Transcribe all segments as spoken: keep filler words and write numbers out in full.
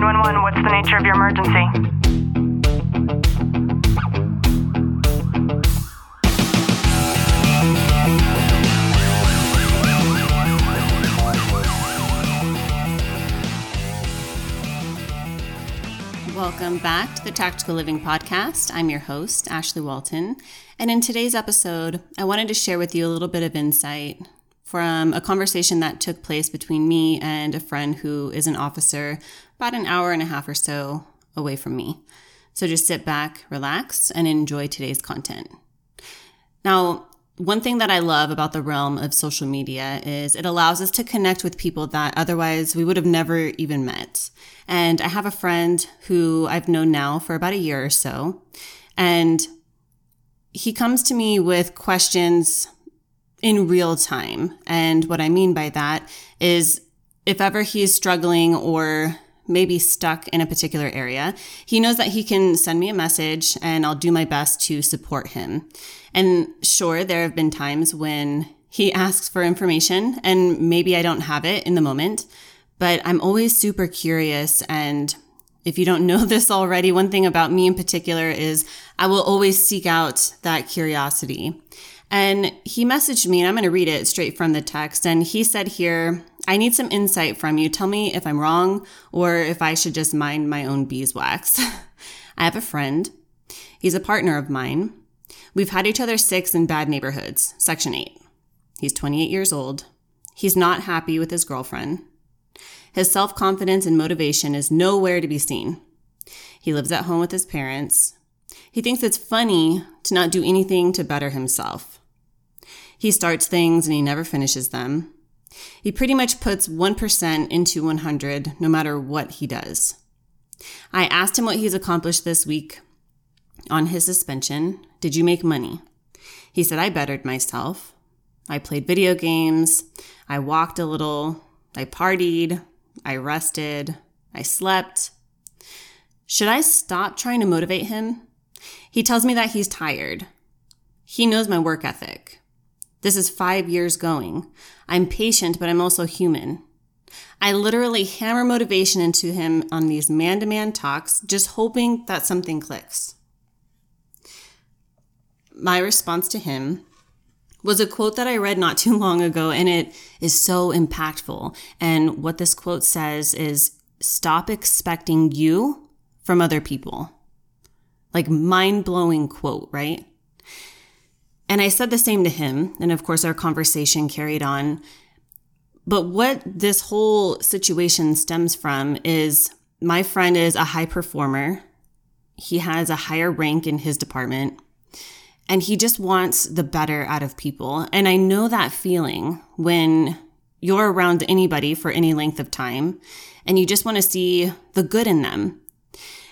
nine one one, what's the nature of your emergency? Welcome back to the Tactical Living Podcast. I'm your host, Ashley Walton. And in today's episode, I wanted to share with you a little bit of insight from a conversation that took place between me and a friend who is an officer about an hour and a half or so away from me. So just sit back, relax, and enjoy today's content. Now, one thing that I love about the realm of social media is it allows us to connect with people that otherwise we would have never even met. And I have a friend who I've known now for about a year or so, and he comes to me with questions in real time. And what I mean by that is if ever he is struggling or maybe stuck in a particular area, he knows that he can send me a message and I'll do my best to support him. And sure, there have been times when he asks for information and maybe I don't have it in the moment, but I'm always super curious. And if you don't know this already, one thing about me in particular is I will always seek out that curiosity. And he messaged me, and I'm going to read it straight from the text. And he said here, I need some insight from you. Tell me if I'm wrong or if I should just mind my own beeswax. I have a friend. He's a partner of mine. We've had each other six in bad neighborhoods, Section eight. He's twenty-eight years old. He's not happy with his girlfriend. His self-confidence and motivation is nowhere to be seen. He lives at home with his parents. He thinks it's funny to not do anything to better himself. He starts things and he never finishes them. He pretty much puts one percent into one hundred no matter what he does. I asked him what he's accomplished this week on his suspension. Did you make money? He said, I bettered myself. I played video games. I walked a little. I partied. I rested. I slept. Should I stop trying to motivate him? He tells me that he's tired. He knows my work ethic. This is five years going. I'm patient, but I'm also human. I literally hammer motivation into him on these man-to-man talks, just hoping that something clicks. My response to him was a quote that I read not too long ago, and it is so impactful. And what this quote says is, stop expecting you from other people. Like, mind-blowing quote, right? And I said the same to him. And of course, our conversation carried on. But what this whole situation stems from is my friend is a high performer. He has a higher rank in his department. And he just wants the better out of people. And I know that feeling when you're around anybody for any length of time and you just want to see the good in them.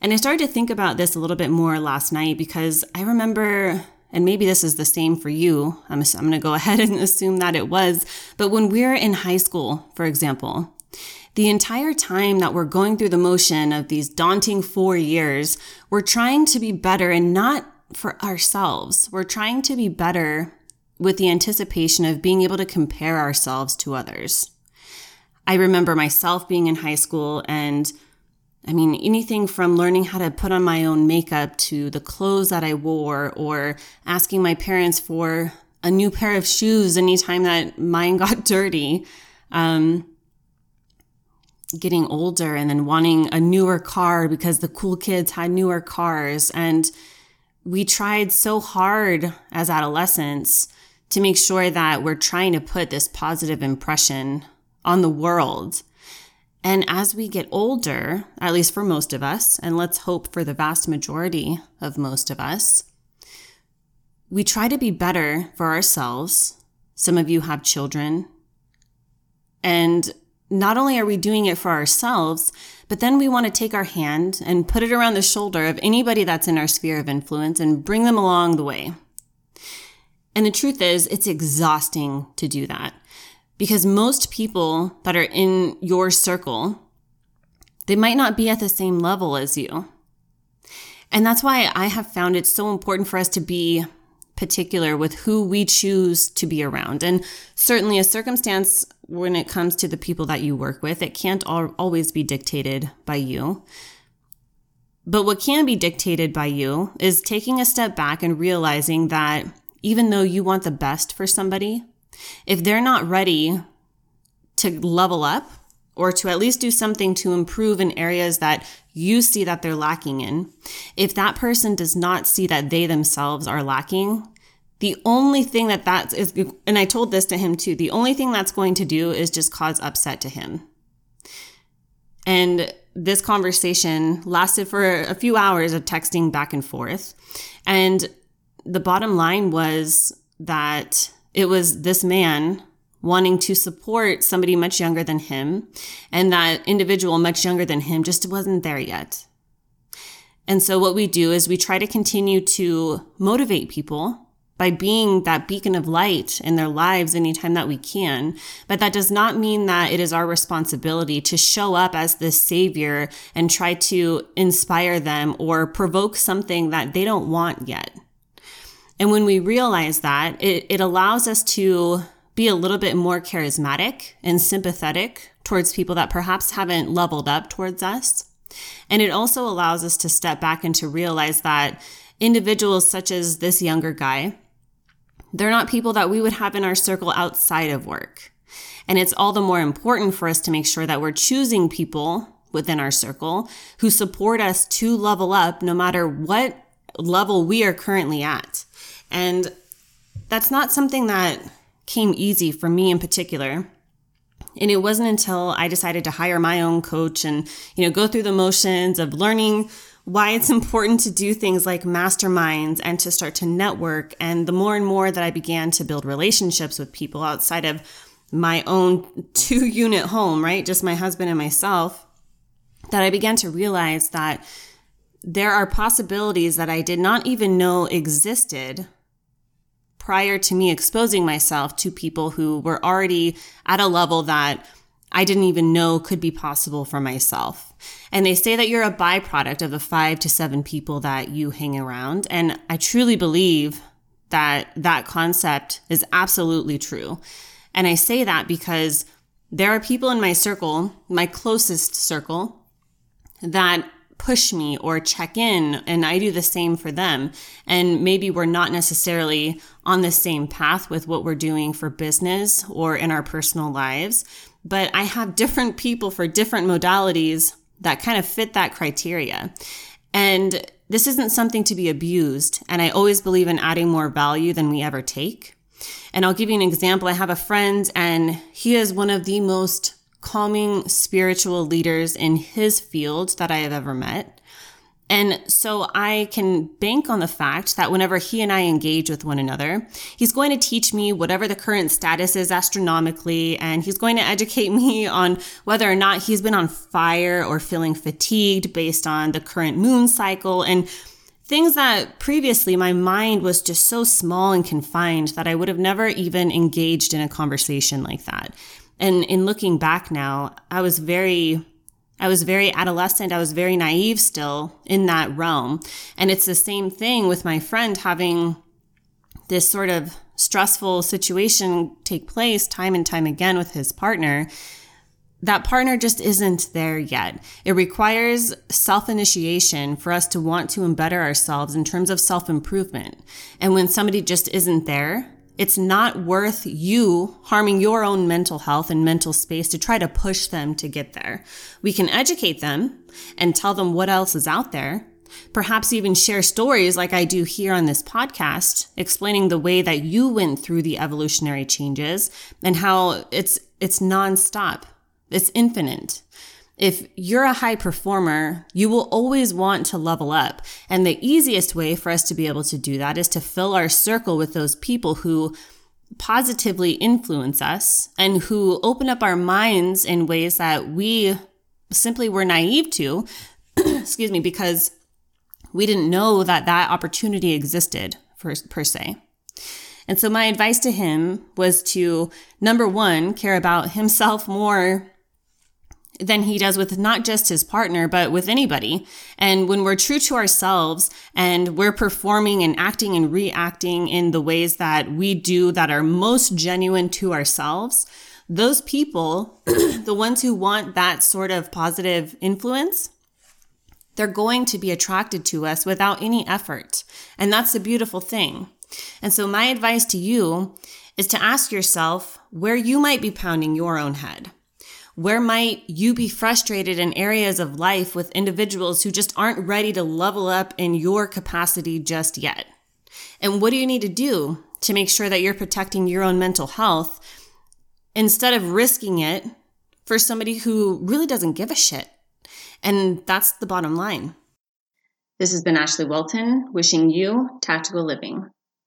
And I started to think about this a little bit more last night because I remember, and maybe this is the same for you, I'm, I'm going to go ahead and assume that it was, but when we're in high school, for example, the entire time that we're going through the motion of these daunting four years, we're trying to be better, and not for ourselves. We're trying to be better with the anticipation of being able to compare ourselves to others. I remember myself being in high school, and I mean, anything from learning how to put on my own makeup to the clothes that I wore, or asking my parents for a new pair of shoes anytime that mine got dirty, um, getting older and then wanting a newer car because the cool kids had newer cars. And we tried so hard as adolescents to make sure that we're trying to put this positive impression on the world. And as we get older, at least for most of us, and let's hope for the vast majority of most of us, we try to be better for ourselves. Some of you have children. And not only are we doing it for ourselves, but then we want to take our hand and put it around the shoulder of anybody that's in our sphere of influence and bring them along the way. And the truth is, it's exhausting to do that. Because most people that are in your circle, they might not be at the same level as you. And that's why I have found it so important for us to be particular with who we choose to be around. And certainly a circumstance when it comes to the people that you work with, it can't al- always be dictated by you. But what can be dictated by you is taking a step back and realizing that even though you want the best for somebody, if they're not ready to level up or to at least do something to improve in areas that you see that they're lacking in, if that person does not see that they themselves are lacking, the only thing that that is, and I told this to him too, the only thing that's going to do is just cause upset to him. And this conversation lasted for a few hours of texting back and forth. And the bottom line was that it was this man wanting to support somebody much younger than him, and that individual much younger than him just wasn't there yet. And so what we do is we try to continue to motivate people by being that beacon of light in their lives anytime that we can. But that does not mean that it is our responsibility to show up as this savior and try to inspire them or provoke something that they don't want yet. And when we realize that, it, it allows us to be a little bit more charismatic and sympathetic towards people that perhaps haven't leveled up towards us. And it also allows us to step back and to realize that individuals such as this younger guy, they're not people that we would have in our circle outside of work. And it's all the more important for us to make sure that we're choosing people within our circle who support us to level up no matter what level we are currently at. And that's not something that came easy for me in particular. And it wasn't until I decided to hire my own coach and, you know, go through the motions of learning why it's important to do things like masterminds and to start to network. And the more and more that I began to build relationships with people outside of my own two unit home, right? Just my husband and myself, that I began to realize that there are possibilities that I did not even know existed prior to me exposing myself to people who were already at a level that I didn't even know could be possible for myself. And they say that you're a byproduct of the five to seven people that you hang around. And I truly believe that that concept is absolutely true. And I say that because there are people in my circle, my closest circle, that push me or check in, and I do the same for them. And maybe we're not necessarily on the same path with what we're doing for business or in our personal lives, but I have different people for different modalities that kind of fit that criteria. And this isn't something to be abused. And I always believe in adding more value than we ever take. And I'll give you an example. I have a friend, and he is one of the most calming spiritual leaders in his field that I have ever met. And so I can bank on the fact that whenever he and I engage with one another, he's going to teach me whatever the current status is astronomically, and he's going to educate me on whether or not he's been on fire or feeling fatigued based on the current moon cycle, and things that previously my mind was just so small and confined that I would have never even engaged in a conversation like that. And in looking back now, I was very... I was very adolescent. I was very naive still in that realm. And it's the same thing with my friend having this sort of stressful situation take place time and time again with his partner. That partner just isn't there yet. It requires self-initiation for us to want to better ourselves in terms of self-improvement. And when somebody just isn't there, it's not worth you harming your own mental health and mental space to try to push them to get there. We can educate them and tell them what else is out there. Perhaps even share stories like I do here on this podcast, explaining the way that you went through the evolutionary changes and how it's it's nonstop. It's infinite. If you're a high performer, you will always want to level up. And the easiest way for us to be able to do that is to fill our circle with those people who positively influence us and who open up our minds in ways that we simply were naive to, excuse me, because we didn't know that that opportunity existed for, per se. And so my advice to him was to, number one, care about himself more than he does with not just his partner, but with anybody. And when we're true to ourselves and we're performing and acting and reacting in the ways that we do that are most genuine to ourselves, those people, the ones who want that sort of positive influence, they're going to be attracted to us without any effort. And that's the beautiful thing. And so my advice to you is to ask yourself where you might be pounding your own head. Where might you be frustrated in areas of life with individuals who just aren't ready to level up in your capacity just yet? And what do you need to do to make sure that you're protecting your own mental health instead of risking it for somebody who really doesn't give a shit? And that's the bottom line. This has been Ashley Walton wishing you tactical living.